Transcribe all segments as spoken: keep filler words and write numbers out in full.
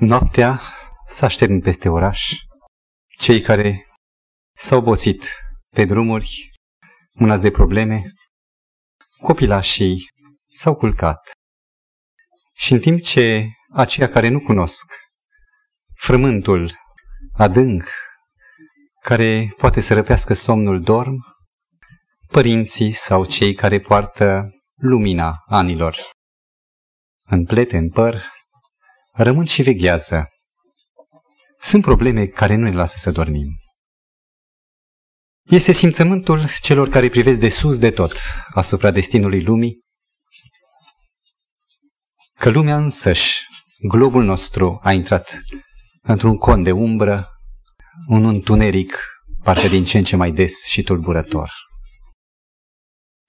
Noaptea s-a așternut peste oraș. Cei care s-au obosit pe drumuri, mânați de probleme, copilașii s-au culcat. Și în timp ce aceia care nu cunosc frământul adânc, care poate să răpească somnul dorm, părinții sau cei care poartă lumina anilor în plete, în păr, rămân și veghează. Sunt probleme care nu ne lasă să dormim. Este simțământul celor care privesc de sus de tot asupra destinului lumii, că lumea însăși, globul nostru, a intrat într-un con de umbră, un întuneric, parcă din ce în ce mai des și tulburător.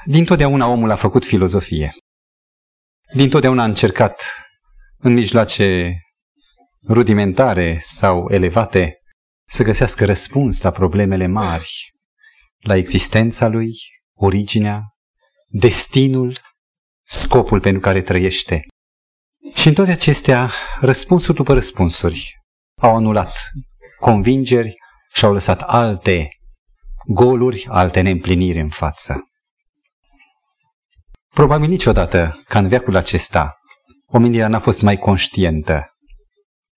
Dintotdeauna omul a făcut filozofie. Dintotdeauna a încercat, în mijloace rudimentare sau elevate, să găsească răspuns la problemele mari, la existența lui, originea, destinul, scopul pentru care trăiește. Și în toate acestea, răspunsuri după răspunsuri au anulat convingeri și au lăsat alte goluri, alte neîmpliniri în față. Probabil niciodată, ca în veacul acesta, omenirea n-a fost mai conștientă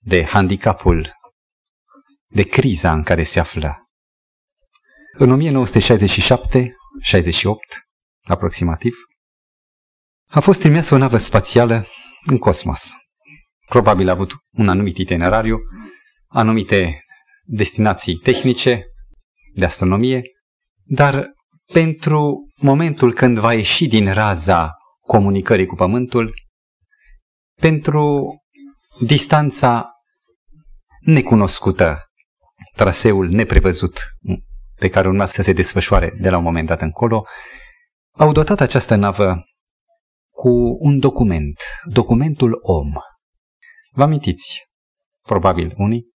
de handicapul, de criza în care se află. În o mie nouă sute șaizeci și șapte șaizeci și opt, aproximativ, a fost trimisă o navă spațială în cosmos. Probabil a avut un anumit itinerariu, anumite destinații tehnice de astronomie, dar pentru momentul când va ieși din raza comunicării cu Pământul, pentru distanța necunoscută, traseul neprevăzut pe care urma să se desfășoare de la un moment dat încolo, au dotat această navă cu un document, documentul om. Vă amintiți, probabil unii,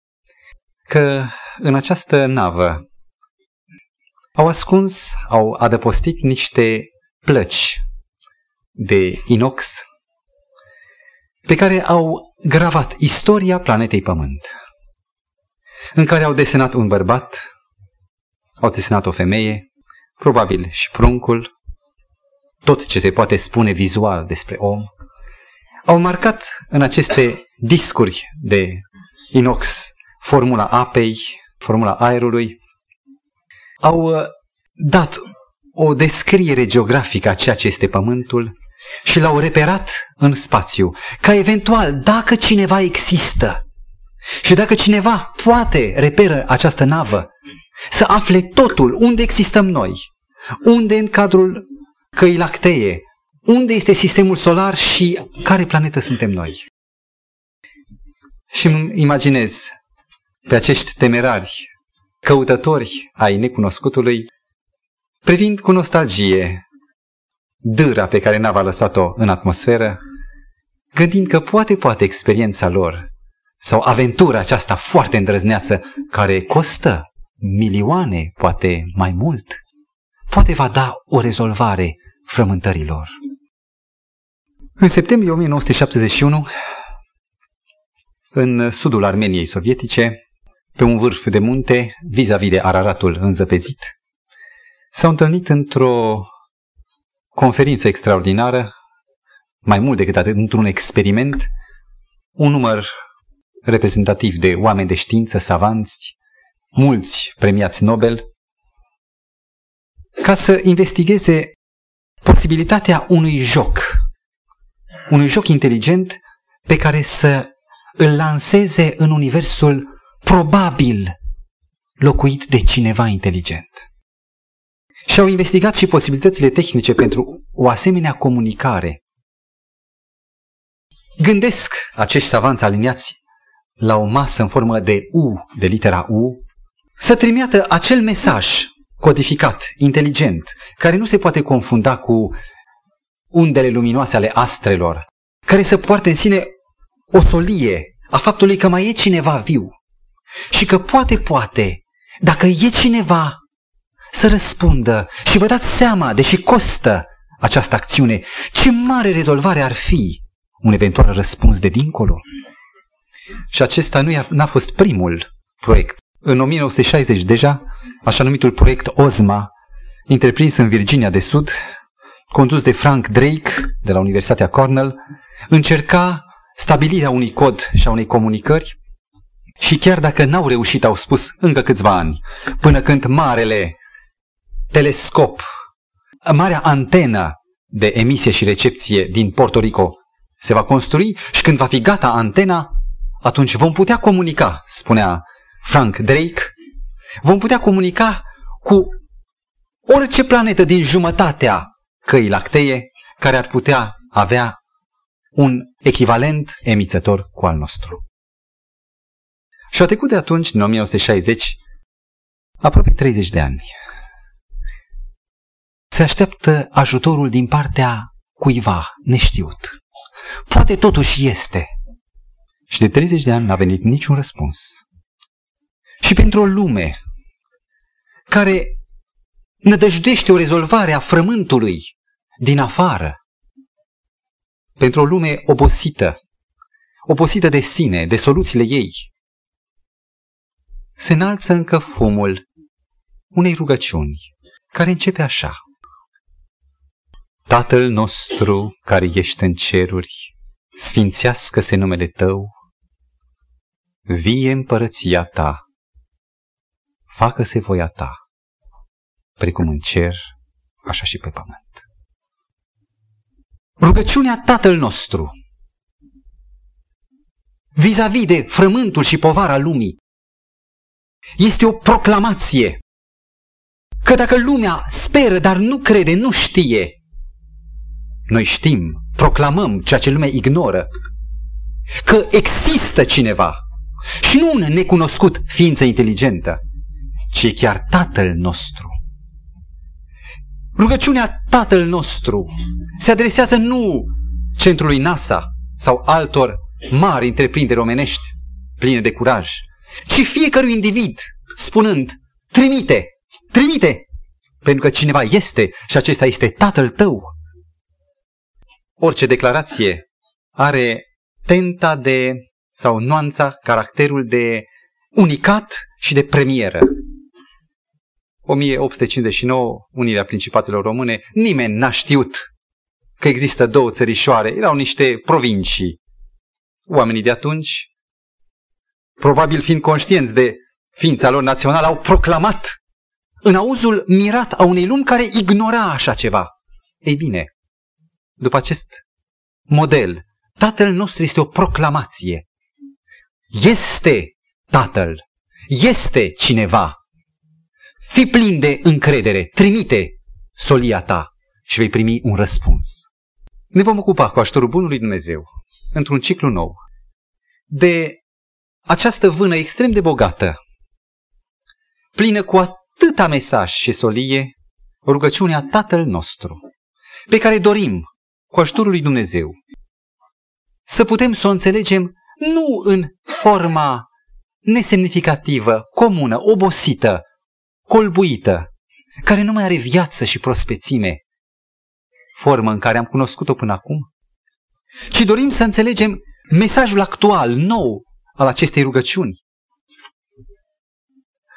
că în această navă au ascuns, au adăpostit niște plăci de inox pe care au gravat istoria planetei Pământ, în care au desenat un bărbat, au desenat o femeie, probabil și pruncul, tot ce se poate spune vizual despre om, au marcat în aceste discuri de inox formula apei, formula aerului, au dat o descriere geografică a ceea ce este Pământul și l-au reperat în spațiu, ca eventual, dacă cineva există și dacă cineva poate reperă această navă, să afle totul, unde existăm noi, unde în cadrul Căi Lactee, unde este sistemul solar și care planetă suntem noi. Și îmi imaginez pe acești temerari, căutători ai necunoscutului, privind cu nostalgie dâra pe care nava a lăsat-o în atmosferă, gândind că poate, poate experiența lor sau aventura aceasta foarte îndrăzneață, care costă milioane, poate mai mult, poate va da o rezolvare frământărilor. În septembrie o mie nouă sute șaptezeci și unu, în sudul Armeniei sovietice, pe un vârf de munte, vis-a-vis de Araratul înzăpezit, s-au întâlnit într-o conferință extraordinară, mai mult decât atât, într-un experiment, un număr reprezentativ de oameni de știință, savanți, mulți premiați Nobel, ca să investigheze posibilitatea unui joc, unui joc inteligent pe care să îl lanseze în universul probabil locuit de cineva inteligent. Și au investigat și posibilitățile tehnice pentru o asemenea comunicare. Gândesc acești savanți aliniați la o masă în formă de U, de litera U, să trimită acel mesaj codificat, inteligent, care nu se poate confunda cu undele luminoase ale astrelor, care să poarte în sine o solie a faptului că mai e cineva viu și că poate, poate, dacă e cineva, să răspundă. Și vă dați seama, deși costă această acțiune, ce mare rezolvare ar fi un eventual răspuns de dincolo. Și acesta nu a, n-a fost primul proiect. În o mie nouă sute șaizeci deja, așa numitul proiect Ozma, întreprins în Virginia de Sud, condus de Frank Drake de la Universitatea Cornell, încerca stabilirea unui cod și a unei comunicări și chiar dacă n-au reușit, au spus încă câțiva ani, până când marele telescop, marea antenă de emisie și recepție din Puerto Rico se va construi și când va fi gata antena, atunci vom putea comunica, spunea Frank Drake, vom putea comunica cu orice planetă din jumătatea Căii Lactee care ar putea avea un echivalent emițător cu al nostru. Și a trecut de atunci, în o mie nouă sute șaizeci, aproape treizeci de ani. Se așteaptă ajutorul din partea cuiva neștiut. Poate totuși este. Și de treizeci de ani n-a venit niciun răspuns. Și pentru o lume care nădăjduiește o rezolvare a frământului din afară, pentru o lume obosită, obosită de sine, de soluțiile ei, se înalță încă fumul unei rugăciuni care începe așa. Tatăl nostru care ești în ceruri, sfințească-se numele Tău, vie împărăția Ta, facă-se voia Ta, precum în cer, așa și pe pământ. Rugăciunea Tatăl nostru, vis-a-vis de frământul și povara lumii, este o proclamație că dacă lumea speră, dar nu crede, nu știe, noi știm, proclamăm ceea ce lumea ignoră, că există cineva și nu un necunoscut ființă inteligentă, ci chiar Tatăl nostru. Rugăciunea Tatăl nostru se adresează nu centrului NASA sau altor mari întreprinderi omenești pline de curaj, ci fiecărui individ spunând, trimite, trimite, pentru că cineva este și acesta este Tatăl tău. Orice declarație are tenta de, sau nuanța, caracterul de unicat și de premieră. o mie opt sute cincizeci și nouă, Unirea Principatelor Române, nimeni n-a știut că există două țărișoare, erau niște provincii. Oamenii de atunci, probabil fiind conștienți de ființa lor națională, au proclamat în auzul mirat a unei lumi care ignora așa ceva. Ei bine, după acest model, Tatăl nostru este o proclamație. Este Tatăl, este cineva. Fii plin de încredere, trimite solia ta și vei primi un răspuns. Ne vom ocupa cu ajutorul Bunului Dumnezeu, într-un ciclu nou, de această vână extrem de bogată, plină cu atâta mesaj și solie, rugăciunea Tatăl nostru, pe care dorim, cu ajutorul lui Dumnezeu, să putem să o înțelegem nu în forma nesemnificativă, comună, obosită, colbuită, care nu mai are viață și prospețime, formă în care am cunoscut-o până acum, ci dorim să înțelegem mesajul actual, nou, al acestei rugăciuni,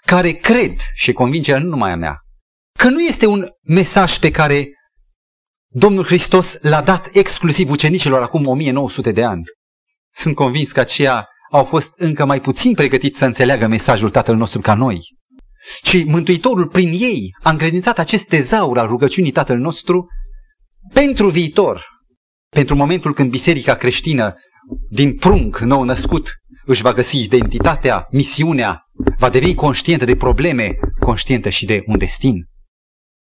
care cred, și convingerea nu numai a mea, că nu este un mesaj pe care Domnul Hristos l-a dat exclusiv ucenicilor acum o mie nouă sute de ani. Sunt convins că aceia au fost încă mai puțin pregătiți să înțeleagă mesajul Tatăl nostru ca noi, ci Mântuitorul prin ei a încredințat acest tezaur al rugăciunii Tatăl nostru pentru viitor, pentru momentul când biserica creștină din prunc nou născut își va găsi identitatea, misiunea, va deveni conștientă de probleme, conștientă și de un destin.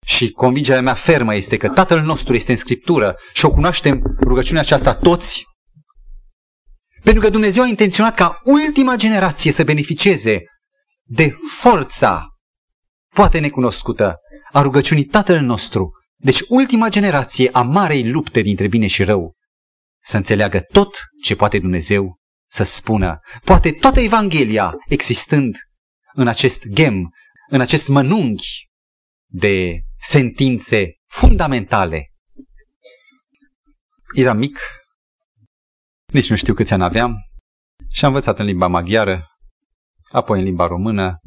Și convingerea mea fermă este că Tatăl nostru este în Scriptură și o cunoaștem, rugăciunea aceasta, toți, pentru că Dumnezeu a intenționat ca ultima generație să beneficieze de forța, poate necunoscută, a rugăciunii Tatăl nostru, deci ultima generație a marei lupte dintre bine și rău, să înțeleagă tot ce poate Dumnezeu să spună, poate toată Evanghelia existând în acest gem, în acest mănunchi de sentințe fundamentale. Eram mic, nici nu știu câți ani aveam, și a învățat în limba maghiară, apoi în limba română,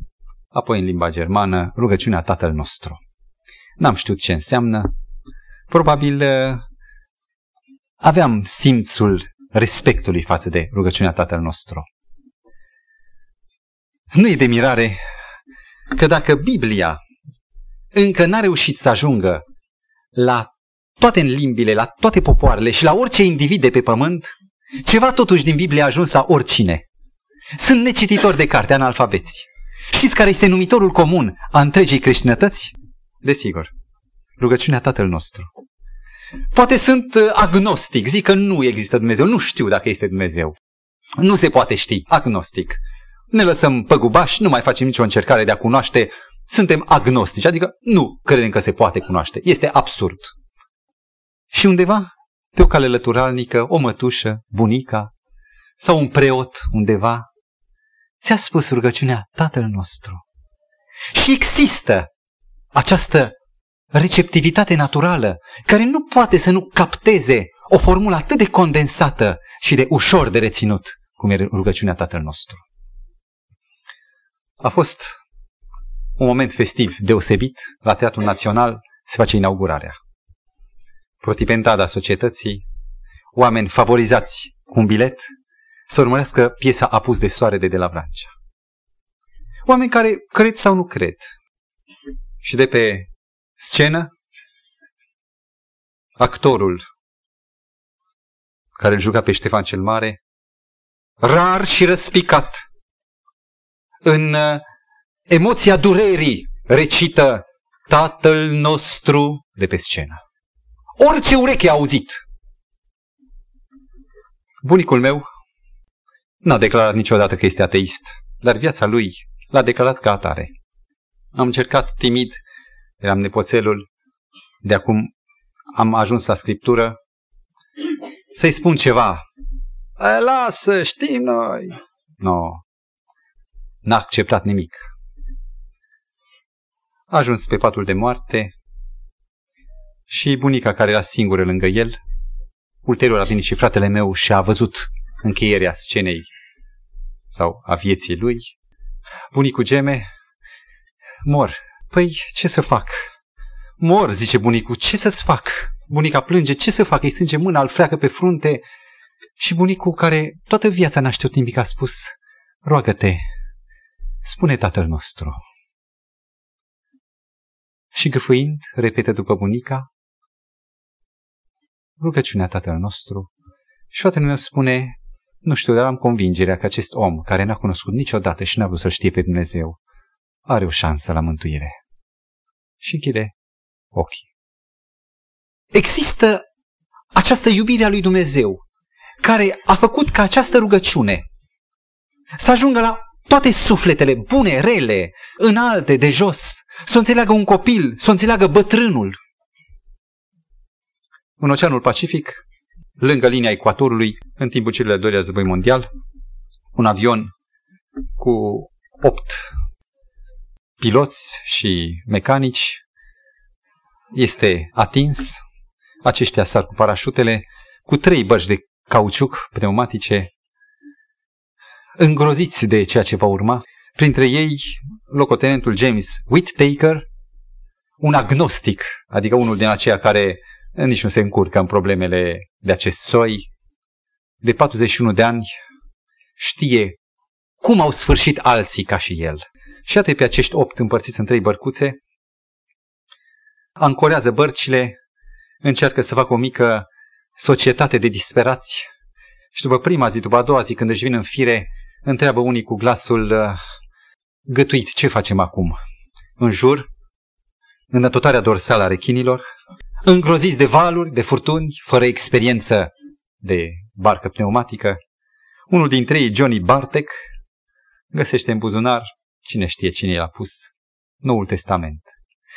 apoi în limba germană, rugăciunea Tatăl nostru. N-am știut ce înseamnă, probabil aveam simțul respectului față de rugăciunea Tatăl nostru. Nu e de mirare că dacă Biblia încă n-a reușit să ajungă la toate în limbile, la toate popoarele și la orice individ de pe pământ, ceva totuși din Biblie a ajuns la oricine. Sunt necititori de carte, analfabeți. Știți care este numitorul comun a întregii creștinătăți? Desigur, rugăciunea Tatăl nostru. Poate sunt agnostic, zic că nu există Dumnezeu, nu știu dacă este Dumnezeu. Nu se poate ști, agnostic. Ne lăsăm păgubași, nu mai facem nicio încercare de a cunoaște, suntem agnostici, adică nu credem că se poate cunoaște. Este absurd. Și undeva, pe o cale lăturalnică, o mătușă, bunica sau un preot undeva, ți-a spus rugăciunea Tatăl nostru. Și există această receptivitate naturală care nu poate să nu capteze o formulă atât de condensată și de ușor de reținut, cum e rugăciunea Tatăl nostru. A fost un moment festiv deosebit, la Teatrul Național se face inaugurarea. Protipentada societății, oameni favorizați cu un bilet, să urmărească piesa Apus de soare de De la Vrancea. Oameni care cred sau nu cred. Și de pe scenă, actorul care îl juca pe Ștefan cel Mare, rar și răspicat, în emoția durerii, recită Tatăl nostru de pe scenă. Orice ureche a auzit. Bunicul meu n-a declarat niciodată că este ateist, dar viața lui l-a declarat ca atare. Am încercat timid, eram nepoțelul, de acum am ajuns la scriptură, să-i spun ceva. Lasă, știm noi. Nu, no, n-a acceptat nimic. A ajuns pe patul de moarte și bunica care era singură lângă el, ulterior a venit și fratele meu și a văzut încheierea scenei sau a vieții lui. Bunicul geme, mor. Păi, ce să fac? Mor, zice bunicul, ce să-ți fac? Bunica plânge, ce să fac? Îi strânge mâna, îl freacă pe frunte. Și bunicul, care toată viața n-a știut nimic, a spus, roagă-te, spune Tatăl nostru. Și gâfâind, repetă după bunica, rugăciunea Tatăl nostru. Și fratele meu spune, nu știu, dar am convingerea că acest om, care n-a cunoscut niciodată și n-a vrut să știe pe Dumnezeu, are o șansă la mântuire. Și închide ochii. Există această iubire a lui Dumnezeu, care a făcut ca această rugăciune să ajungă la toate sufletele, bune, rele, înalte, de jos, să înțeleagă un copil, să înțeleagă bătrânul. În Oceanul Pacific, lângă linia ecuatorului, în timpul celui de-al doilea război mondial, un avion cu opt piloți și mecanici este atins. Aceștia sar cu parașutele, cu trei bărci de cauciuc pneumatice, îngroziți de ceea ce va urma. Printre ei, locotenentul James Whittaker, un agnostic, adică unul din aceia care nici nu se încurcă în problemele de acest soi, de patruzeci și unu de ani, știe cum au sfârșit alții ca și el. Și iată pe acești opt împărțiți în trei bărcuțe, ancorează bărcile, încearcă să facă o mică societate de disperați și după prima zi, după a doua zi, când își vin în fire, întreabă unii cu glasul gătuit, ce facem acum? În jur, înătotarea dorsală a rechinilor, îngroziți de valuri, de furtuni, fără experiență de barcă pneumatică, unul dintre ei, Johnny Bartek, găsește în buzunar, cine știe cine i-a pus, Noul Testament.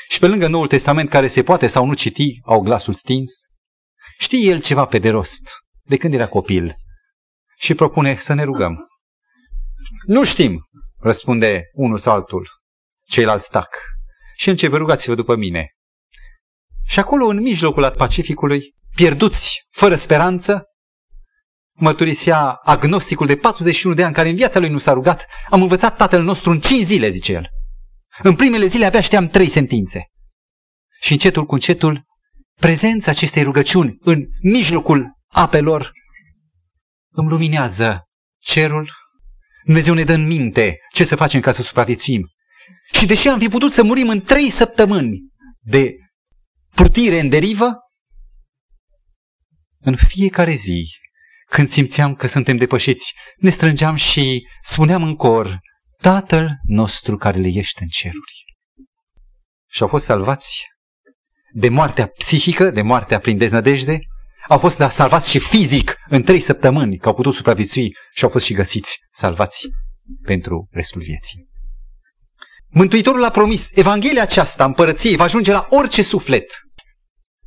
Și pe lângă Noul Testament, care se poate sau nu citi, au glasul stins, știe el ceva pe de rost, de când era copil, și propune să ne rugăm. Nu știm, răspunde unul sau altul, ceilalți tac, și începe, rugați-vă după mine. Și acolo, în mijlocul Pacificului, pierduți, fără speranță, mărturisea agnosticul de patruzeci și unu de ani, care în viața lui nu s-a rugat, am învățat Tatăl nostru în cinci zile, zice el. În primele zile abia știam trei sentințe. Și încetul cu încetul, prezența acestei rugăciuni în mijlocul apelor îmi luminează cerul. Dumnezeu ne dă în minte ce să facem ca să supraviețuim. Și deși am fi putut să murim în trei săptămâni de plutire în derivă, în fiecare zi, când simțeam că suntem depășiți, ne strângeam și spuneam în cor: Tatăl nostru care le ești în ceruri. Și au fost salvați de moartea psihică, de moartea prin deznădejde, au fost salvați și fizic în trei săptămâni, că au putut supraviețui și au fost și găsiți salvați pentru restul vieții. Mântuitorul a promis, Evanghelia aceasta, împărăției, va ajunge la orice suflet.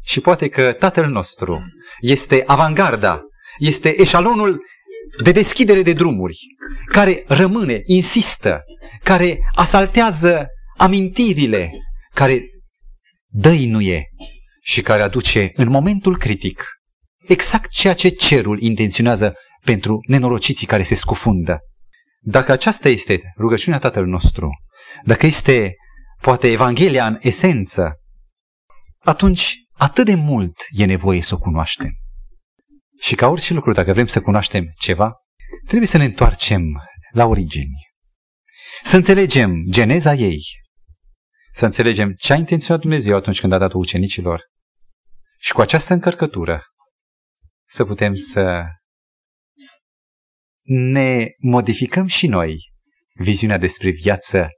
Și poate că Tatăl nostru este avangarda, este eșalonul de deschidere de drumuri, care rămâne, insistă, care asaltează amintirile, care dăinuie și care aduce în momentul critic exact ceea ce cerul intenționează pentru nenorociții care se scufundă. Dacă aceasta este rugăciunea Tatăl nostru, dacă este poate Evanghelia în esență, atunci atât de mult e nevoie să o cunoaștem. Și ca orice lucru, dacă vrem să cunoaștem ceva, trebuie să ne întoarcem la origini. Să înțelegem geneza ei, să înțelegem ce a intenționat Dumnezeu atunci când a dat-o ucenicilor și cu această încărcătură să putem să ne modificăm și noi viziunea despre viață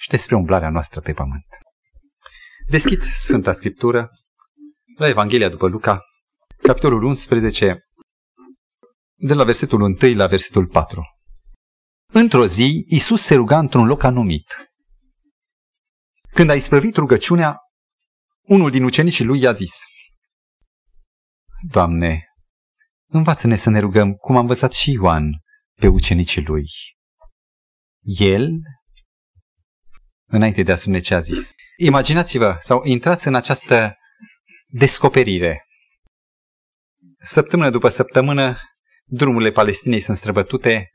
și despre umblarea noastră pe pământ. Deschid Sfânta Scriptură la Evanghelia după Luca, capitolul unsprezece, de la versetul unu la versetul patru. Într-o zi, Iisus se ruga într-un loc anumit. Când a isprăvit rugăciunea, unul din ucenicii lui i-a zis: Doamne, învață-ne să ne rugăm cum a învățat și Ioan pe ucenicii lui. El, înainte de a spune ce a zis, imaginați-vă sau intrați în această descoperire. Săptămână după săptămână, drumurile Palestinei sunt străbătute,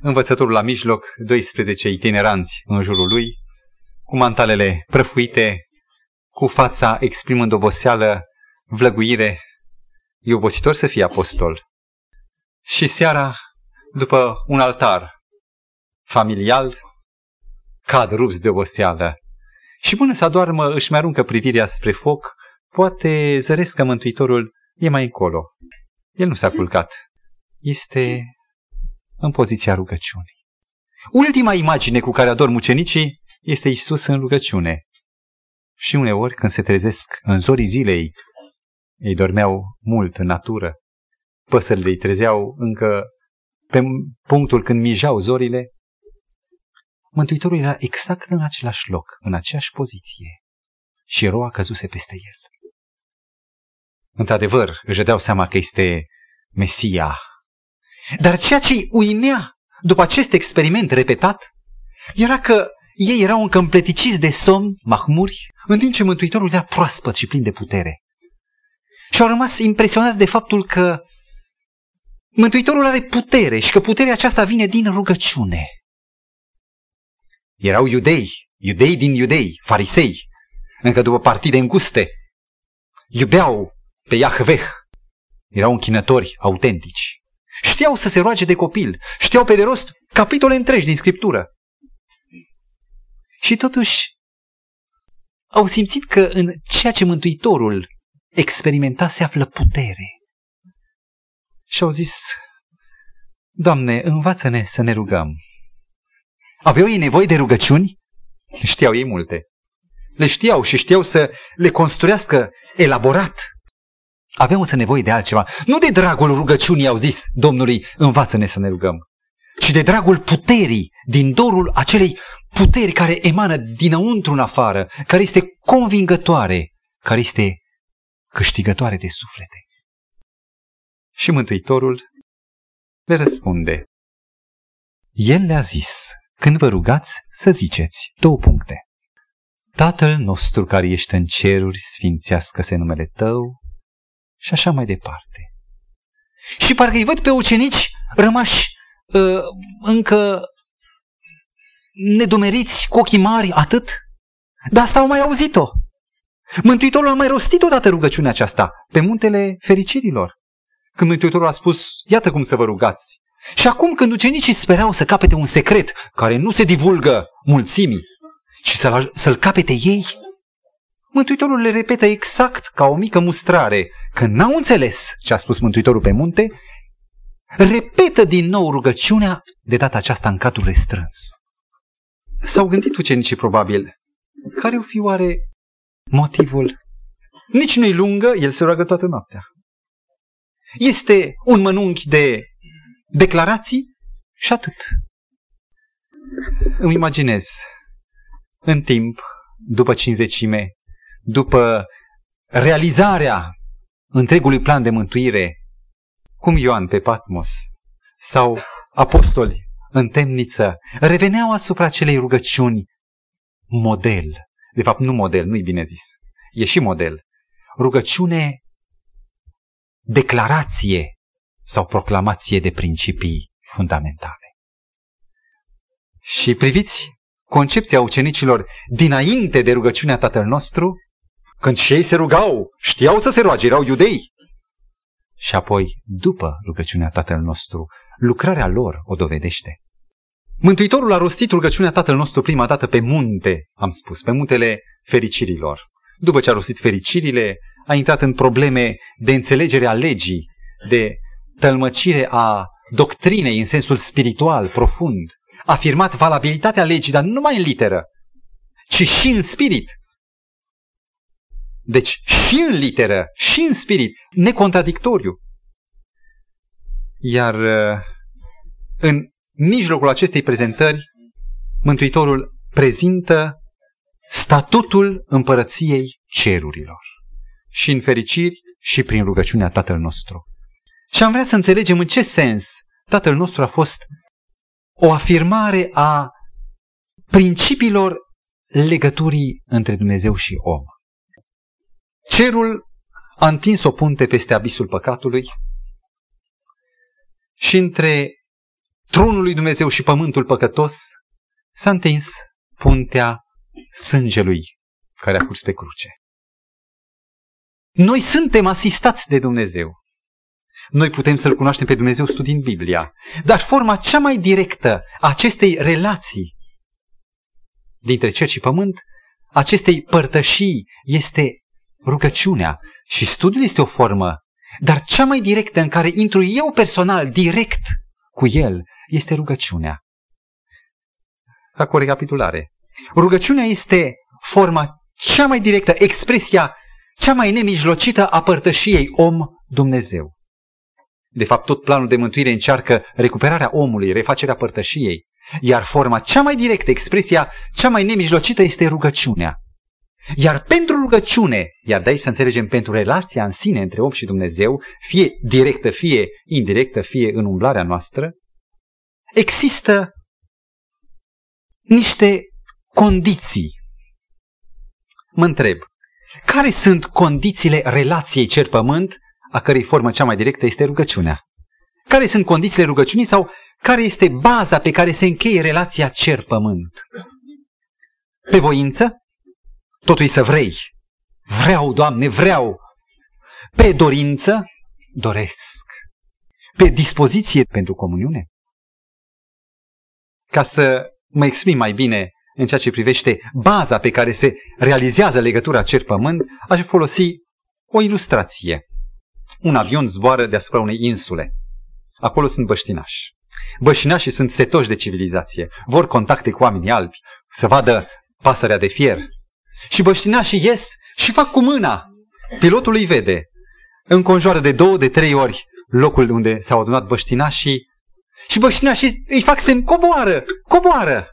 învățătorul la mijloc, doisprezece itineranți în jurul lui, cu mantalele prăfuite, cu fața exprimând oboseală, vlăguire. E obositor să fie apostol. Și seara, după un altar familial, cad rupți de oboseală. Și până să adoarmă își mai aruncă privirea spre foc, poate zăresc că Mântuitorul e mai încolo. El nu s-a culcat. Este în poziția rugăciunii. Ultima imagine cu care adorm ucenicii este Iisus în rugăciune. Și uneori când se trezesc în zorii zilei, ei dormeau mult în natură, păsările îi trezeau încă pe punctul când mijeau zorile, Mântuitorul era exact în același loc, în aceeași poziție și roa căzuse peste el. Într-adevăr, își dădeau seama că este Mesia. Dar ceea ce îi uimea după acest experiment repetat era că ei erau încă împleticiți de somn, mahmuri, în timp ce Mântuitorul era proaspăt și plin de putere. Și au rămas impresionați de faptul că Mântuitorul are putere și că puterea aceasta vine din rugăciune. Erau iudei, iudei din iudei, farisei, încă după partide înguste. Iubeau pe Iahveh, erau închinători autentici. Știau să se roage de copil, știau pe de rost capitole întregi din Scriptură. Și totuși au simțit că în ceea ce Mântuitorul experimenta se află putere. Și au zis: Doamne, învață-ne să ne rugăm. Aveau ei nevoie de rugăciuni? Știau ei multe. Le știau și știau să le construiască elaborat. Aveau însă nevoie de altceva. Nu de dragul rugăciunii au zis Domnului: învață-ne să ne rugăm, ci de dragul puterii, din dorul acelei puteri care emană dinăuntru în afară, care este convingătoare, care este câștigătoare de suflete. Și Mântuitorul le răspunde. El le-a zis: când vă rugați, să ziceți două puncte. Tatăl nostru care ești în ceruri, sfințească-se numele tău, și așa mai departe. Și parcă îi văd pe ucenici rămași uh, încă nedumeriți, cu ochii mari, atât. Dar asta au mai auzit-o. Mântuitorul a mai rostit odată rugăciunea aceasta pe muntele fericirilor, când Mântuitorul a spus, iată cum să vă rugați. Și acum când ucenicii sperau să capete un secret care nu se divulgă mulțimii, ci să-l, să-l capete ei, Mântuitorul le repetă exact ca o mică mustrare, că n-au înțeles ce a spus Mântuitorul pe munte, repetă din nou rugăciunea, de data aceasta în cadru restrâns. S-au gândit ucenicii probabil, care o fi oare motivul? Nici nu-i lungă, el se roagă toată noaptea. Este un mănunchi de declarații și atât. Îmi imaginez, în timp, după cinzecime, după realizarea întregului plan de mântuire, cum Ioan pe Patmos sau apostoli în temniță, reveneau asupra acelei rugăciuni model. De fapt, nu model, nu-i bine zis. E și model. Rugăciune, declarație sau proclamație de principii fundamentale. Și priviți concepția ucenicilor dinainte de rugăciunea Tatăl nostru, când și ei se rugau, știau să se roage, erau iudei. Și apoi, după rugăciunea Tatăl nostru, lucrarea lor o dovedește. Mântuitorul a rostit rugăciunea Tatăl nostru prima dată pe munte, am spus, pe muntele fericirilor. După ce a rostit fericirile, a intrat în probleme de înțelegere a legii, de tălmăcire a doctrinei în sensul spiritual, profund. A afirmat valabilitatea legii, dar nu numai în literă, ci și în spirit. Deci și în literă, și în spirit, necontradictoriu. Iar în mijlocul acestei prezentări, Mântuitorul prezintă statutul împărăției cerurilor. Și în fericiri și prin rugăciunea Tatăl nostru. Și am vrea să înțelegem în ce sens Tatăl nostru a fost o afirmare a principiilor legăturii între Dumnezeu și om. Cerul a întins o punte peste abisul păcatului și între tronul lui Dumnezeu și pământul păcătos s-a întins puntea sângelui care a curs pe cruce. Noi suntem asistați de Dumnezeu. Noi putem să-L cunoaștem pe Dumnezeu studiind Biblia. Dar forma cea mai directă a acestei relații dintre cer și pământ, acestei părtășii, este rugăciunea. Și studiul este o formă, dar cea mai directă în care intru eu personal, direct cu El, este rugăciunea. Fac o recapitulare. Rugăciunea este forma cea mai directă, expresia cea mai nemijlocită a părtășiei om-Dumnezeu. De fapt, tot planul de mântuire încearcă recuperarea omului, refacerea părtășiei, iar forma cea mai directă, expresia cea mai nemijlocită, este rugăciunea. Iar pentru rugăciune, iar de aici să înțelegem pentru relația în sine între om și Dumnezeu, fie directă, fie indirectă, fie în umblarea noastră, există niște condiții. Mă întreb, care sunt condițiile relației cer-pământ, a cărei formă cea mai directă este rugăciunea? Care sunt condițiile rugăciunii sau care este baza pe care se încheie relația cer-pământ? Pe voință? Totul să vrei. Vreau, Doamne, vreau. Pe dorință? Doresc. Pe dispoziție pentru comuniune? Ca să mă exprim mai bine în ceea ce privește baza pe care se realizează legătura cer-pământ, aș folosi o ilustrație. Un avion zboară deasupra unei insule. Acolo sunt băștinași. Băștinașii sunt setoși de civilizație. Vor contacte cu oamenii albi, să vadă pasărea de fier. Și băștinașii ies și fac cu mâna. Pilotul îi vede. Înconjoară de două, de trei ori locul unde s-au adunat băștinașii. Și băștinașii îi fac semn, coboară, coboară.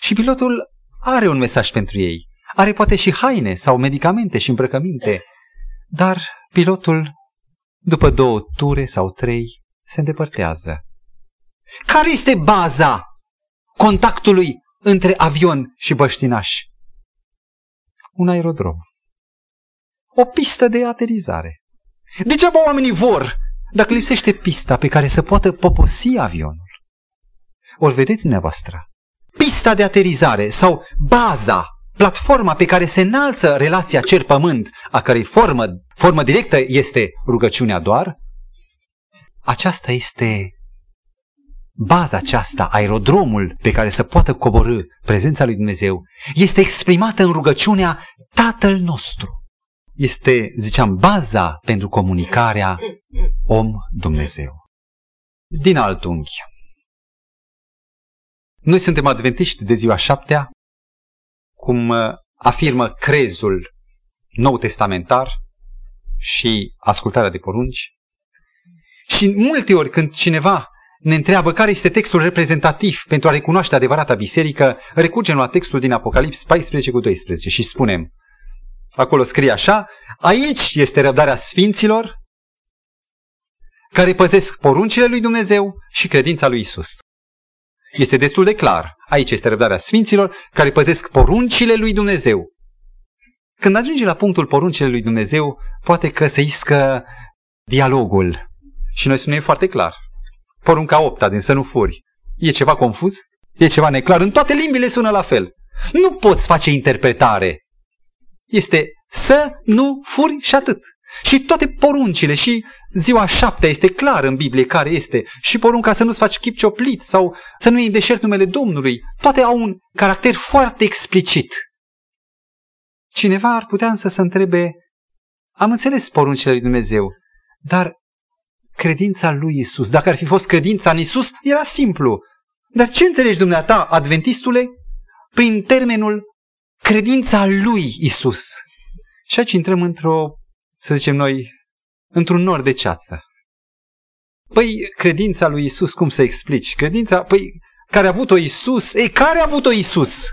Și pilotul are un mesaj pentru ei. Are poate și haine sau medicamente și îmbrăcăminte. Dar pilotul, după două ture sau trei, se îndepărtează. Care este baza contactului între avion și băștinași? Un aerodrom. O pistă de aterizare. Degeaba oamenii vor dacă lipsește pista pe care să poată poposi avionul. Ori vedeți dumneavoastră, pista de aterizare sau baza, platforma pe care se înalță relația cer-pământ, a cărei formă, formă directă este rugăciunea doar, aceasta este baza aceasta, aerodromul pe care să poată coborî prezența lui Dumnezeu, este exprimată în rugăciunea Tatăl nostru. Este, ziceam, baza pentru comunicarea om-Dumnezeu. Din alt unghi. Noi suntem adventiști de ziua șaptea, cum afirmă crezul nou-testamentar și ascultarea de porunci. Și multe ori când cineva ne întreabă care este textul reprezentativ pentru a recunoaște adevărata biserică, recurgem la textul din Apocalips paisprezece cu doisprezece și spunem, acolo scrie așa, aici este răbdarea sfinților care păzesc poruncile lui Dumnezeu și credința lui Isus. Este destul de clar. Aici este răbdarea sfinților care păzesc poruncile lui Dumnezeu. Când ajunge la punctul poruncile lui Dumnezeu, poate că se iscă dialogul. Și noi spunem foarte clar. Porunca opta din să nu furi. E ceva confuz? E ceva neclar? În toate limbile sună la fel. Nu poți face interpretare. Este să nu furi și atât. Și toate poruncile și ziua șaptea este clar în Biblie care este și porunca să nu-ți faci chip cioplit sau să nu iei în deșert numele Domnului. Toate au un caracter foarte explicit. Cineva ar putea însă să întrebe, am înțeles poruncile lui Dumnezeu, dar credința lui Isus, dacă ar fi fost credința în Isus, era simplu. Dar ce înțelegi dumneata, adventistule, prin termenul credința lui Isus? Și aici intrăm într-o, să zicem noi, într-un nor de ceață. Păi, credința lui Isus, cum să explici? Credința, păi, care a avut-o Isus? Ei, care a avut-o Isus?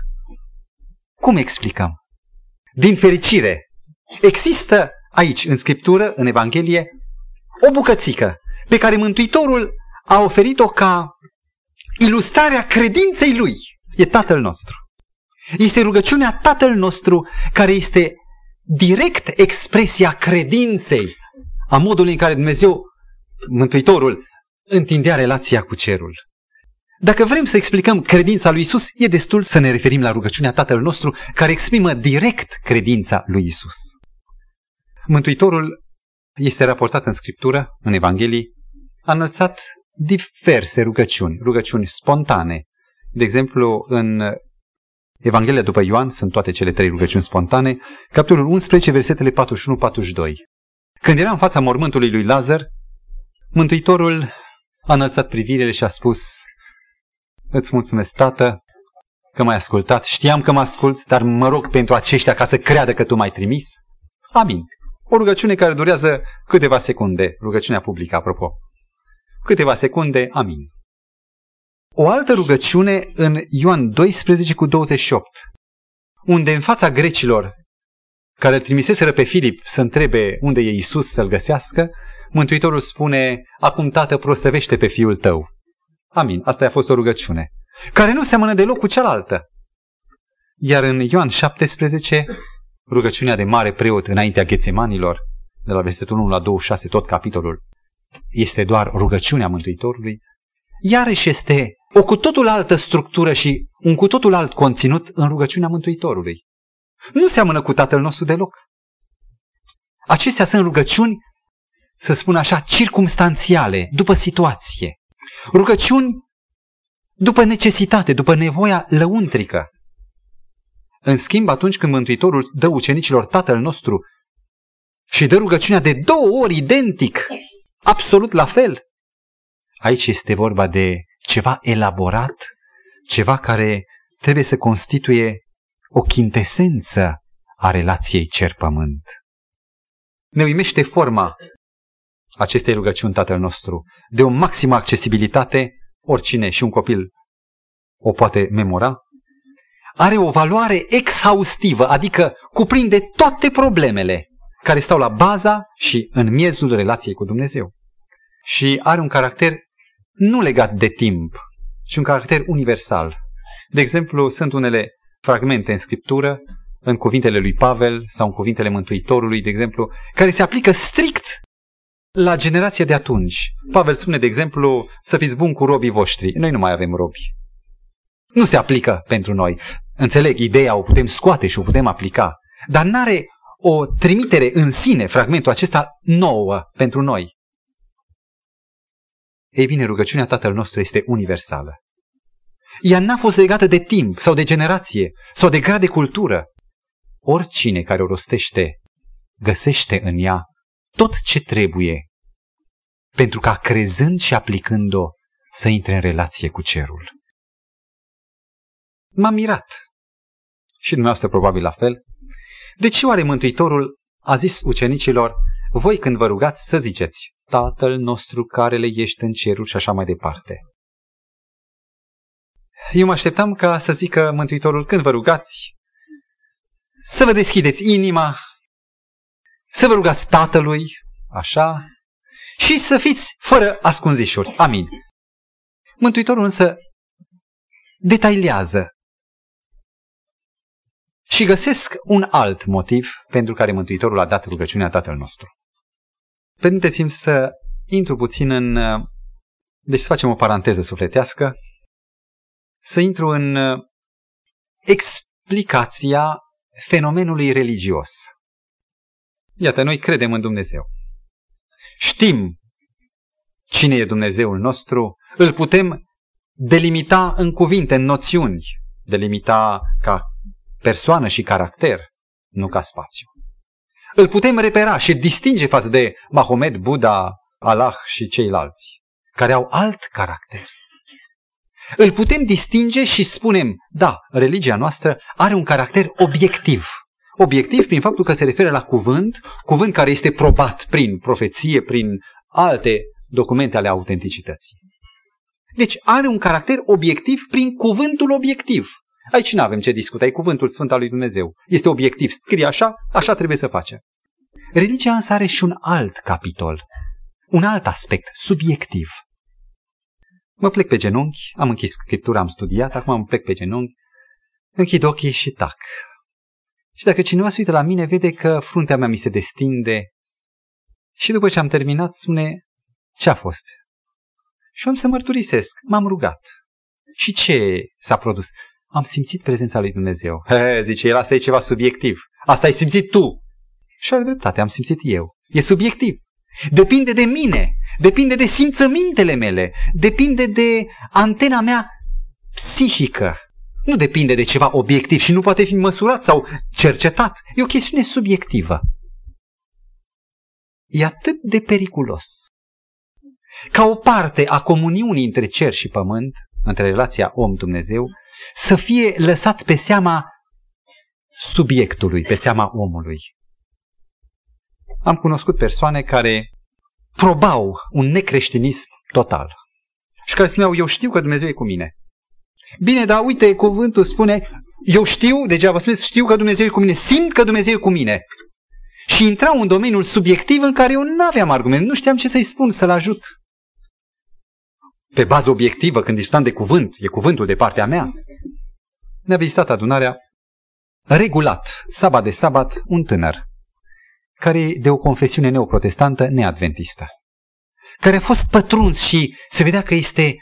Cum explicăm? Din fericire, există aici, în Scriptură, în Evanghelie, o bucățică pe care Mântuitorul a oferit-o ca ilustrarea credinței lui. E Tatăl nostru. Este rugăciunea Tatăl nostru care este direct expresia credinței, a modului în care Dumnezeu, Mântuitorul, întindea relația cu cerul. Dacă vrem să explicăm credința lui Isus, e destul să ne referim la rugăciunea Tatăl nostru care exprimă direct credința lui Isus. Mântuitorul este raportat în Scriptură, în Evanghelii, a înălțat diverse rugăciuni, rugăciuni spontane. De exemplu, în Evanghelia după Ioan sunt toate cele trei rugăciuni spontane, capitolul unsprezece, versetele patruzeci și unu patruzeci și doi. Când era în fața mormântului lui Lazar, Mântuitorul a înălțat privirile și a spus, îți mulțumesc, Tată, că m-ai ascultat, știam că mă asculți, dar mă rog pentru aceștia ca să creadă că tu m-ai trimis. Amin. O rugăciune care durează câteva secunde, rugăciunea publică, apropo. Câteva secunde, amin. O altă rugăciune în Ioan doisprezece cu douăzeci și opt, unde în fața grecilor care îl trimiseseră pe Filip să întrebe unde e Iisus să-l găsească, Mântuitorul spune, acum Tată proslăvește pe Fiul tău. Amin, asta a fost o rugăciune, care nu seamănă deloc cu cealaltă. Iar în Ioan șaptesprezece, rugăciunea de mare preot înaintea Ghețemanilor, de la versetul unu la douăzeci și șase, tot capitolul, este doar rugăciunea Mântuitorului, iarăși este o cu totul altă structură și un cu totul alt conținut în rugăciunea Mântuitorului. Nu seamănă cu Tatăl nostru deloc. Acestea sunt rugăciuni, să spun așa, circumstanțiale, după situație. Rugăciuni după necesitate, după nevoia lăuntrică. În schimb, atunci când Mântuitorul dă ucenicilor Tatăl nostru și dă rugăciunea de două ori identic, absolut la fel, aici este vorba de ceva elaborat, ceva care trebuie să constituie o chintesență a relației cer-pământ. Ne uimește forma acestei rugăciuni Tatăl nostru, de o maximă accesibilitate, oricine și un copil o poate memora, are o valoare exhaustivă, adică cuprinde toate problemele care stau la baza și în miezul relației cu Dumnezeu. Și are un caracter nu legat de timp, ci un caracter universal. De exemplu, sunt unele fragmente în Scriptură, în cuvintele lui Pavel sau în cuvintele Mântuitorului, de exemplu, care se aplică strict la generația de atunci. Pavel spune, de exemplu, să fiți buni cu robii voștri. Noi nu mai avem robi. Nu se aplică pentru noi. Înțeleg, ideea o putem scoate și o putem aplica, dar n-are o trimitere în sine, fragmentul acesta, nouă pentru noi. Ei bine, rugăciunea Tatăl nostru este universală. Ea n-a fost legată de timp sau de generație sau de grad de cultură. Oricine care o rostește găsește în ea tot ce trebuie pentru ca, crezând și aplicând-o, să intre în relație cu cerul. M-am mirat, și dumneavoastră probabil la fel, de ce oare Mântuitorul a zis ucenicilor: voi când vă rugați să ziceți Tatăl nostru care le ești în ceruri și așa mai departe. Eu mă așteptam ca să zică Mântuitorul: când vă rugați, să vă deschideți inima, să vă rugați Tatălui, așa, și să fiți fără ascunzișuri. Amin. Mântuitorul însă detaliază și găsesc un alt motiv pentru care Mântuitorul a dat rugăciunea Tatăl nostru. Permiteți-mi să intru puțin în... Deci să facem o paranteză sufletească. Să intru în explicația fenomenului religios. Iată, noi credem în Dumnezeu. Știm cine e Dumnezeul nostru, îl putem delimita în cuvinte, în noțiuni, delimita ca persoană și caracter, nu ca spațiu. Îl putem repera și distinge față de Mahomet, Buddha, Allah și ceilalți, care au alt caracter. Îl putem distinge și spunem, da, religia noastră are un caracter obiectiv. Obiectiv prin faptul că se referă la cuvânt, cuvânt care este probat prin profeție, prin alte documente ale autenticității. Deci are un caracter obiectiv prin cuvântul obiectiv. Aici nu avem ce discuta, e cuvântul sfânt al lui Dumnezeu. Este obiectiv, scrie așa, așa trebuie să facem. Religia însă are și un alt capitol, un alt aspect, subiectiv. Mă plec pe genunchi, am închis scriptura, am studiat, acum mă plec pe genunchi, închid ochii și tac. Și dacă cineva se uită la mine, vede că fruntea mea mi se destinde și după ce am terminat spune: ce a fost? Și am să mărturisesc, m-am rugat. Și ce s-a produs? Am simțit prezența lui Dumnezeu. He, zice el, asta e ceva subiectiv. Asta ai simțit tu. Și are dreptate, am simțit eu. E subiectiv. Depinde de mine. Depinde de simțămintele mele. Depinde de antena mea psihică. Nu depinde de ceva obiectiv și nu poate fi măsurat sau cercetat. E o chestiune subiectivă. E atât de periculos. Ca o parte a comuniunii între cer și pământ, între relația om-Dumnezeu, să fie lăsat pe seama subiectului, pe seama omului. Am cunoscut persoane care probau un necreștinism total și care spuneau: eu știu că Dumnezeu e cu mine. Bine, dar uite, cuvântul spune, eu știu, deja vă spuneți, știu că Dumnezeu e cu mine, simt că Dumnezeu e cu mine. Și intrau în domeniul subiectiv în care eu nu aveam argument, nu știam ce să-i spun, să-l ajut. Pe bază obiectivă, când discutam de cuvânt, e cuvântul de partea mea. Ne-a vizitat adunarea regulat, sabat de sabat, un tânăr care e de o confesiune neoprotestantă, neadventistă, care a fost pătruns și se vedea că este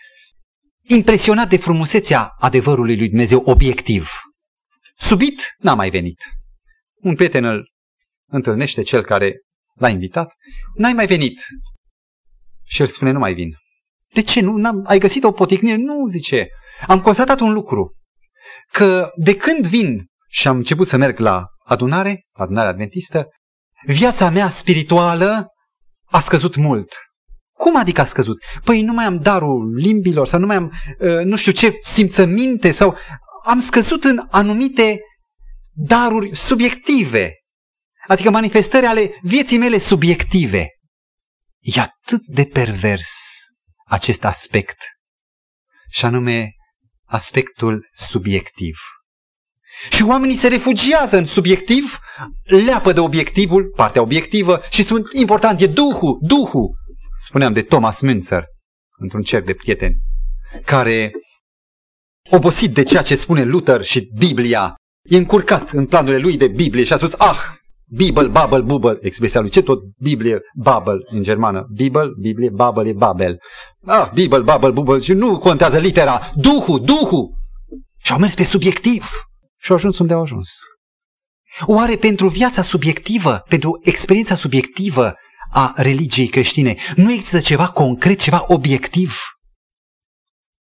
impresionat de frumusețea adevărului lui Dumnezeu obiectiv. Subit n-a mai venit. Un prieten îl întâlnește, cel care l-a invitat: n-ai mai venit. Și el spune: nu mai vin. De ce? Nu, n-am, ai găsit o poticnire? Nu, zice, am constatat un lucru, că de când vin și am început să merg la adunare, adunarea adventistă, viața mea spirituală a scăzut mult. Cum adică a scăzut? Păi nu mai am darul limbilor sau nu mai am, nu știu ce, simțăminte sau am scăzut în anumite daruri subiective, adică manifestări ale vieții mele subiective. E atât de pervers acest aspect, și anume aspectul subiectiv. Și oamenii se refugiază în subiectiv, leapă de obiectivul, partea obiectivă, și sunt important, e Duhul, Duhul. Spuneam de Thomas Münzer, într-un cerc de prieteni, care, obosit de ceea ce spune Luther și Biblia, e încurcat în planurile lui de Biblie și a spus: ah, Bibel, Babel, Bubel, expresia lui, ce tot Biblie, Babel în germană, Bibel, Biblie, Babel e Babel. Ah, Bibel, Babel, Bubel și nu contează litera, Duhul, Duhul. Și au mers pe subiectiv și au ajuns unde au ajuns. Oare pentru viața subiectivă, pentru experiența subiectivă a religiei creștine, nu există ceva concret, ceva obiectiv?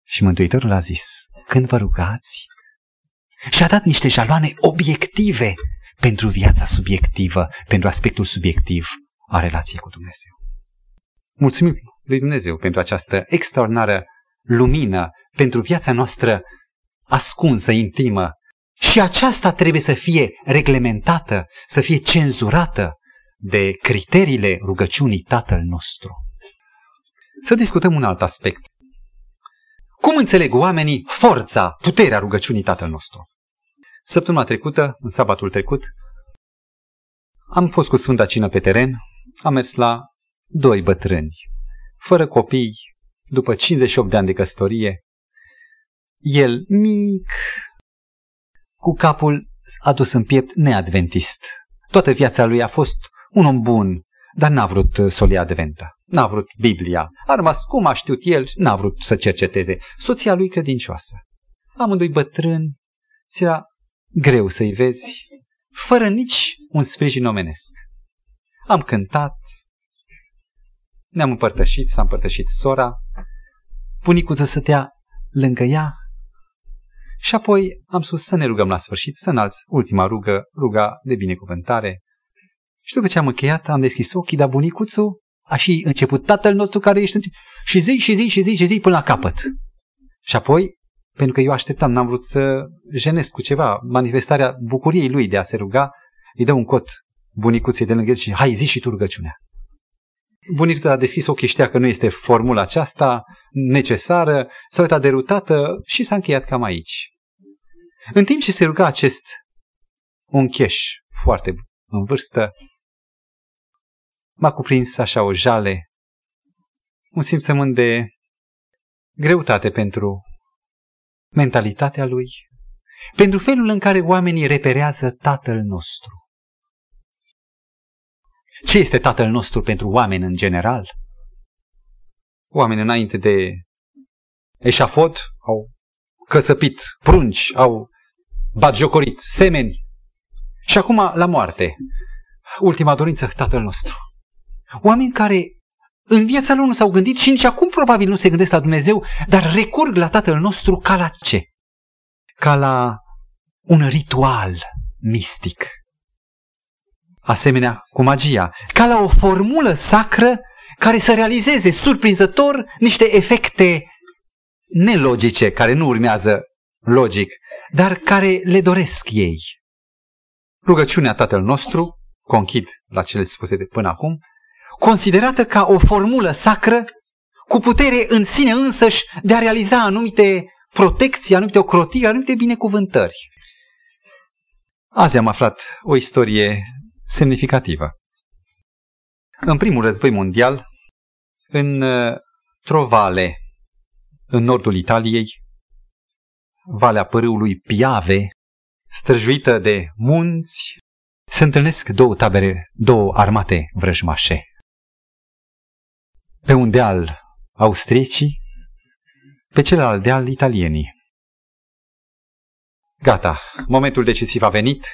Și Mântuitorul a zis, când vă rugați, și a dat niște jaloane obiective pentru viața subiectivă, pentru aspectul subiectiv a relației cu Dumnezeu. Mulțumim lui Dumnezeu pentru această extraordinară lumină, pentru viața noastră ascunsă, intimă. Și aceasta trebuie să fie reglementată, să fie cenzurată de criteriile rugăciunii Tatăl nostru. Să discutăm un alt aspect. Cum înțeleg oamenii forța, puterea rugăciunii Tatăl nostru? Săptămâna trecută, în sabatul trecut, am fost cu Sfânta Cină pe teren, am mers la doi bătrâni, fără copii, după cincizeci și opt de ani de căsătorie, el mic, cu capul adus în piept, neadventist. Toată viața lui a fost un om bun, dar n-a vrut solia adventă, n-a vrut Biblia, a rămas cum a știut el, n-a vrut să cerceteze. Soția lui credincioasă, amândoi bătrâni, ți era greu să-i vezi, fără nici un sprijin omenesc. Am cântat, ne-am împărtășit, s-a împărtășit sora, bunicuța stătea lângă ea și apoi am spus să ne rugăm la sfârșit, să înalți ultima rugă, ruga de binecuvântare. Și după ce am încheiat, am deschis ochii, dar bunicuțul a și început, Tatăl nostru care ești în... și zi, și zi, și zi, și zi, până la capăt. Și apoi, pentru că eu așteptam, n-am vrut să jenesc cu ceva, manifestarea bucuriei lui de a se ruga, îi dă un cot bunicuței de lângă el și hai, zi și tu rugăciunea. Bunicuța a deschis ochii, știa că nu este formula aceasta necesară, s-a uitat derutată și s-a încheiat cam aici. În timp ce se ruga acest uncheș foarte în vârstă, m-a cuprins așa o jale, un simțământ de greutate pentru mentalitatea lui, pentru felul în care oamenii reperează Tatăl nostru. Ce este Tatăl nostru pentru oameni în general? Oameni înainte de eșafod au căsăpit prunci, au batjocorit semeni și acum la moarte. Ultima dorință, Tatăl nostru. Oameni care în viața lor nu s-au gândit și nici acum probabil nu se gândesc la Dumnezeu, dar recurg la Tatăl nostru ca la ce? Ca la un ritual mistic. Asemenea cu magia, ca la o formulă sacră care să realizeze surprinzător niște efecte nelogice, care nu urmează logic, dar care le doresc ei. Rugăciunea Tatăl nostru, conchid la cele spuse de până acum, considerată ca o formulă sacră cu putere în sine însăși de a realiza anumite protecții, anumite ocrotiri, anumite binecuvântări. Azi am aflat o istorie semnificativă. În primul război mondial, în Trovale, în nordul Italiei, valea pârâului Piave, străjuită de munți, se întâlnesc două tabere, două armate vrăjmașe. Pe un deal austriecii, pe celălalt deal italienii. Gata, momentul decisiv a venit,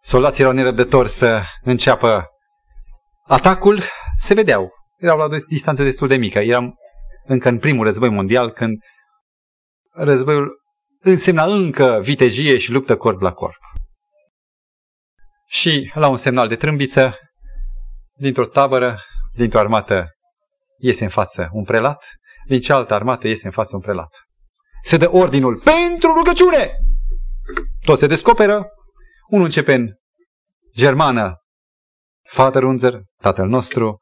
soldații erau nerăbdători să înceapă atacul, se vedeau, erau la o distanță destul de mică, eram încă în primul război mondial, când războiul însemna încă vitejie și luptă corp la corp. Și la un semnal de trâmbiță, dintr-o tabără, dintr-o armată iese în față un prelat, din cealaltă armată iese în față un prelat. Se dă ordinul pentru rugăciune! Toți se descoperă, unul începe în germană, Vaterunzer, Tatăl nostru,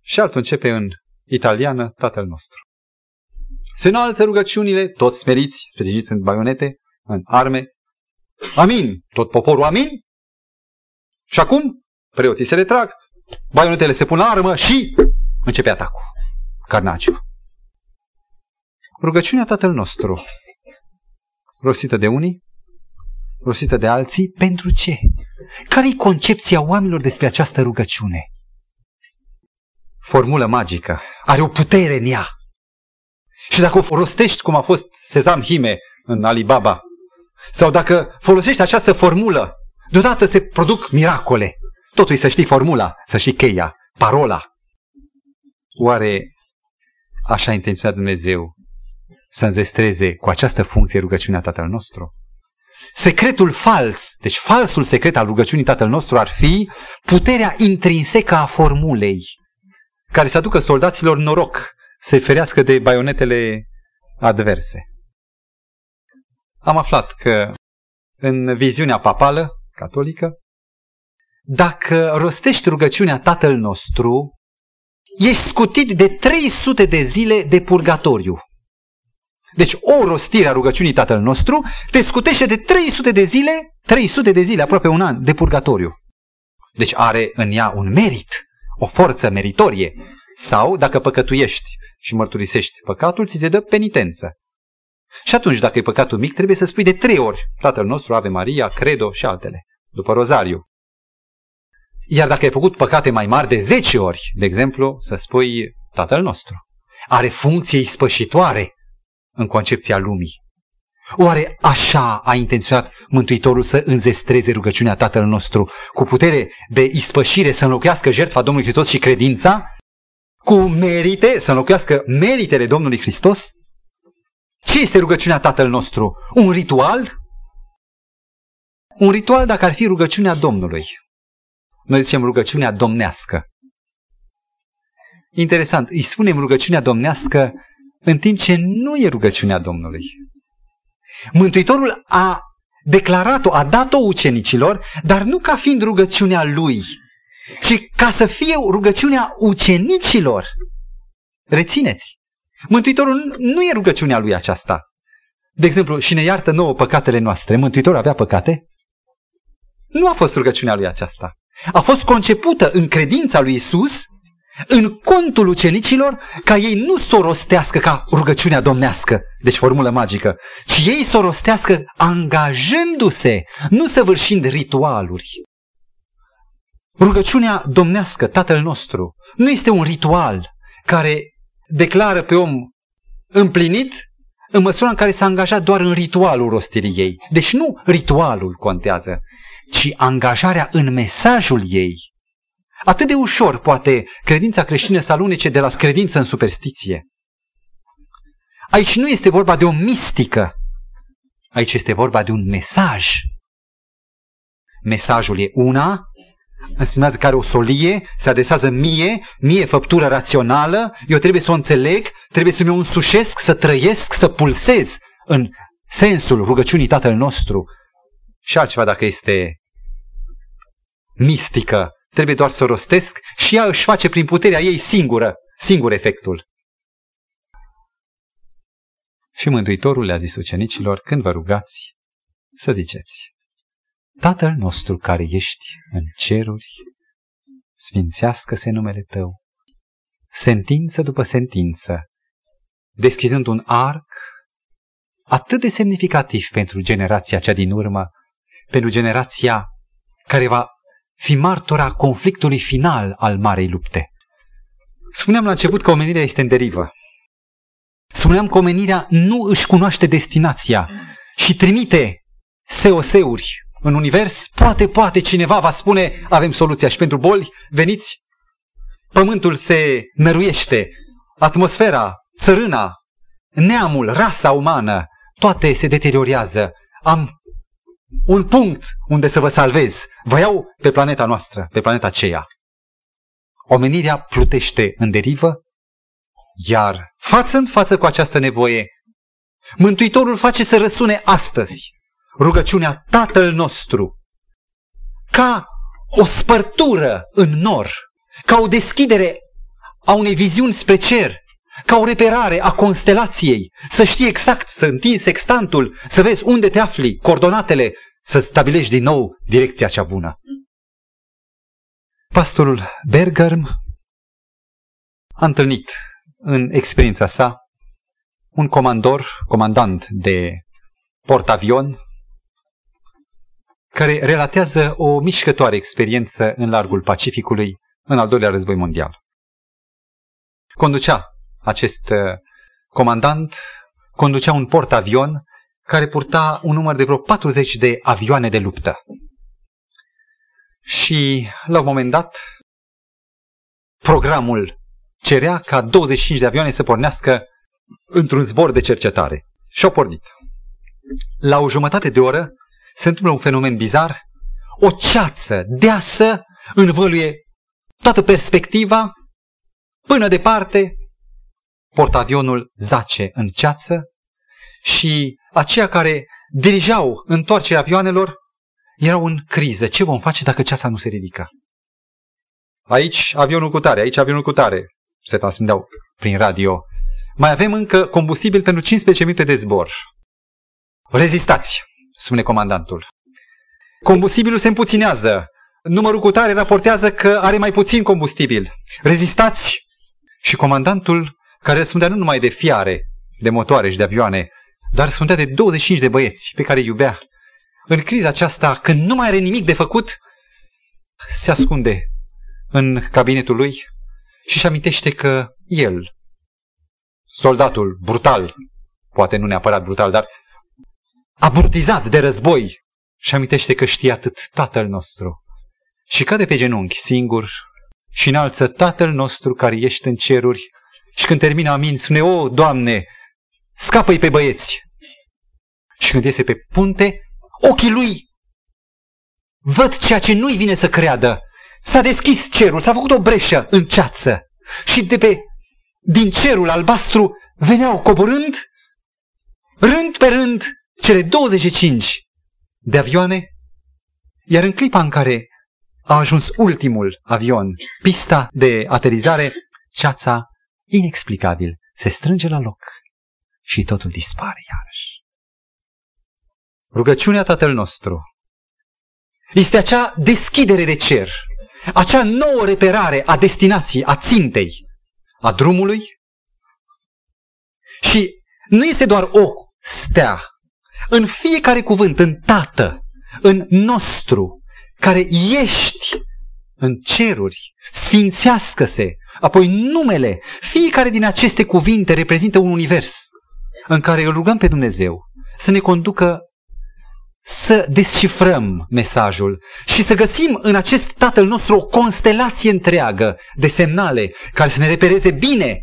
și altul începe în italiană, Tatăl nostru. Se înalță rugăciunile, toți smeriți, sprijiniți în baionete, în arme. Amin! Tot poporul amin! Și acum, preoții se retrag, baionetele se pun la armă și începe atacul. Carnagiu. Rugăciunea Tatăl nostru, rostită de unii, rostită de alții, pentru ce? Care-i concepția oamenilor despre această rugăciune? Formulă magică. Are o putere în ea. Și dacă o folosești cum a fost Sezam Hime în Alibaba, sau dacă folosești această formulă, deodată se produc miracole. Totul să știi formula, să știi cheia, parola. Oare așa intenționat Dumnezeu să înzestreze cu această funcție rugăciunea Tatăl nostru? Secretul fals, deci falsul secret al rugăciunii Tatăl nostru ar fi puterea intrinsecă a formulei, care să aducă soldaților noroc, să-i ferească de baionetele adverse. Am aflat că în viziunea papală, catolică, dacă rostești rugăciunea Tatăl nostru, ești scutit de trei sute de zile de purgatoriu. Deci o rostire a rugăciunii Tatăl nostru te scutește de trei sute de zile, trei sute de zile, aproape un an, de purgatoriu. Deci are în ea un merit, o forță meritorie. Sau, dacă păcătuiești și mărturisești păcatul, ți se dă penitență. Și atunci, dacă e păcatul mic, trebuie să spui de trei ori Tatăl nostru, Ave Maria, Credo și altele, după Rozariu. Iar dacă ai făcut păcate mai mari de zece ori, de exemplu, să spui Tatăl nostru. Are funcție ispășitoare în concepția lumii. Oare așa a intenționat Mântuitorul să înzestreze rugăciunea Tatăl nostru, cu putere de ispășire să înlocuiască jertfa Domnului Hristos și credința, cu merite să înlocuiască meritele Domnului Hristos? Ce este rugăciunea Tatăl nostru? Un ritual? Un ritual dacă ar fi rugăciunea Domnului. Noi zicem rugăciunea domnească. Interesant, îi spunem rugăciunea domnească în timp ce nu e rugăciunea Domnului. Mântuitorul a declarat-o, a dat-o ucenicilor, dar nu ca fiind rugăciunea lui, ci ca să fie rugăciunea ucenicilor. Rețineți! Mântuitorul nu e rugăciunea lui aceasta. De exemplu, și ne iartă nouă păcatele noastre. Mântuitorul avea păcate? Nu a fost rugăciunea lui aceasta. A fost concepută în credința lui Isus, în contul ucenicilor, ca ei nu s-o rostească ca rugăciunea domnească, deci formulă magică, ci ei s-o rostească angajându-se, nu săvârșind ritualuri. Rugăciunea domnească, Tatăl nostru, nu este un ritual care declară pe om împlinit în măsura în care s-a angajat doar în ritualul rostirii ei. Deci nu ritualul contează, ci angajarea în mesajul ei. Atât de ușor poate credința creștină să alunece de la credință în superstiție. Aici nu este vorba de o mistică, aici este vorba de un mesaj. Mesajul e una, însemnează că are o solie, se adresează mie, mie făptură rațională, eu trebuie să o înțeleg, trebuie să mi-o însușesc, să trăiesc, să pulsez în sensul rugăciunii Tatăl nostru. Și altceva dacă este mistică, trebuie doar să o rostesc și ea își face prin puterea ei singură, singur efectul. Și Mântuitorul le-a zis ucenicilor, când vă rugați, să ziceți: Tatăl nostru care ești în ceruri, sfințească-se numele tău, sentință după sentință, deschizând un arc atât de semnificativ pentru generația cea din urmă, pentru generația care va fi martora conflictului final al marei lupte. Spuneam la început că omenirea este în derivă. Spuneam că omenirea nu își cunoaște destinația și trimite S O S-uri în univers. Poate, poate cineva va spune: avem soluția și pentru boli, veniți. Pământul se năruiește, atmosfera, țărâna, neamul, rasa umană, toate se deteriorează. Am un punct unde să vă salvez. Vă iau pe planeta noastră, pe planeta aceea. Omenirea plutește în derivă, iar față în față cu această nevoie, Mântuitorul face să răsune astăzi rugăciunea Tatăl nostru ca o spărtură în nor, ca o deschidere a unei viziuni spre cer, ca o reperare a constelației, să știi exact, să întinzi sextantul, să vezi unde te afli, coordonatele, să stabilești din nou direcția cea bună. Pastorul Bergarm a întâlnit în experiența sa un comandor, comandant de portavion, care relatează o mișcătoare experiență în largul Pacificului în al doilea război mondial. Conducea acest comandant, conducea un portavion care purta un număr de vreo patruzeci de avioane de luptă. Și la un moment dat, programul cerea ca douăzeci și cinci de avioane să pornească într-un zbor de cercetare. Și au pornit. La o jumătate de oră se întâmplă un fenomen bizar. O ceață deasă învăluie toată perspectiva până departe. Portavionul zace în ceață și aceia care dirijau întoarcerea avioanelor erau în criză. Ce vom face dacă ceața nu se ridică? Aici avionul cu tare, aici avionul cu tare. Se transmiteau prin radio. Mai avem încă combustibil pentru cincisprezece minute de zbor. Rezistați, spune comandantul. Combustibilul se împuținează. Numărul cu tare raportează că are mai puțin combustibil. Rezistați! Și comandantul, care răspundea nu numai de fiare, de motoare și de avioane, dar răspundea de douăzeci și cinci de băieți pe care îi iubea, în criza aceasta, când nu mai are nimic de făcut, se ascunde în cabinetul lui și își amintește că el, soldatul brutal, poate nu neapărat brutal, dar aburtizat de război, și amintește că știe atât Tatăl nostru. Și cade pe genunchi singur și înalță Tatăl nostru care ești în ceruri și când termină amin spune: o, Doamne, scapă-i pe băieți! Și când iese pe punte, ochii lui văd ceea ce nu-i vine să creadă. S-a deschis cerul, s-a făcut o breșă în ceață și de pe, din cerul albastru veneau coborând, rând pe rând, cele douăzeci și cinci de avioane, iar în clipa în care a ajuns ultimul avion, pista de aterizare, ceața, inexplicabil, se strânge la loc și totul dispare iarăși. Rugăciunea Tatăl nostru este acea deschidere de cer, acea nouă reperare a destinației, a țintei, a drumului. Și nu este doar o stea. În fiecare cuvânt, în Tată, în nostru, care ești în ceruri, sfințească-se, apoi numele, fiecare din aceste cuvinte reprezintă un univers în care îl rugăm pe Dumnezeu să ne conducă să descifrăm mesajul și să găsim în acest Tatăl nostru o constelație întreagă de semnale care să ne repereze bine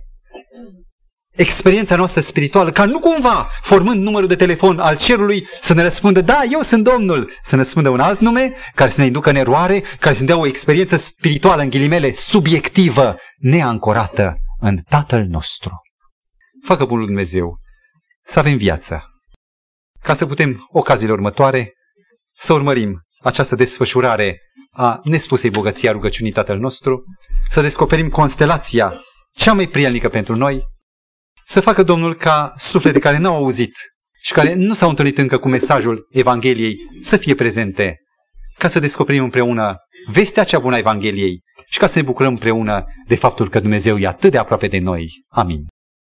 experiența noastră spirituală, ca nu cumva, formând numărul de telefon al cerului, să ne răspundă: da, eu sunt Domnul, să ne răspundă un alt nume care să ne inducă în eroare, care să ne dea o experiență spirituală, în ghilimele, subiectivă, neancorată în Tatăl nostru. Facă bunul Dumnezeu să avem viață, ca să putem, ocaziile următoare, să urmărim această desfășurare a nespusei bogății a rugăciunii Tatăl nostru, să descoperim constelația cea mai prielnică pentru noi, să facă Domnul ca suflete care n-au auzit și care nu s-au întâlnit încă cu mesajul Evangheliei să fie prezente, ca să descoperim împreună vestea cea bună a Evangheliei și ca să ne bucurăm împreună de faptul că Dumnezeu e atât de aproape de noi. Amin.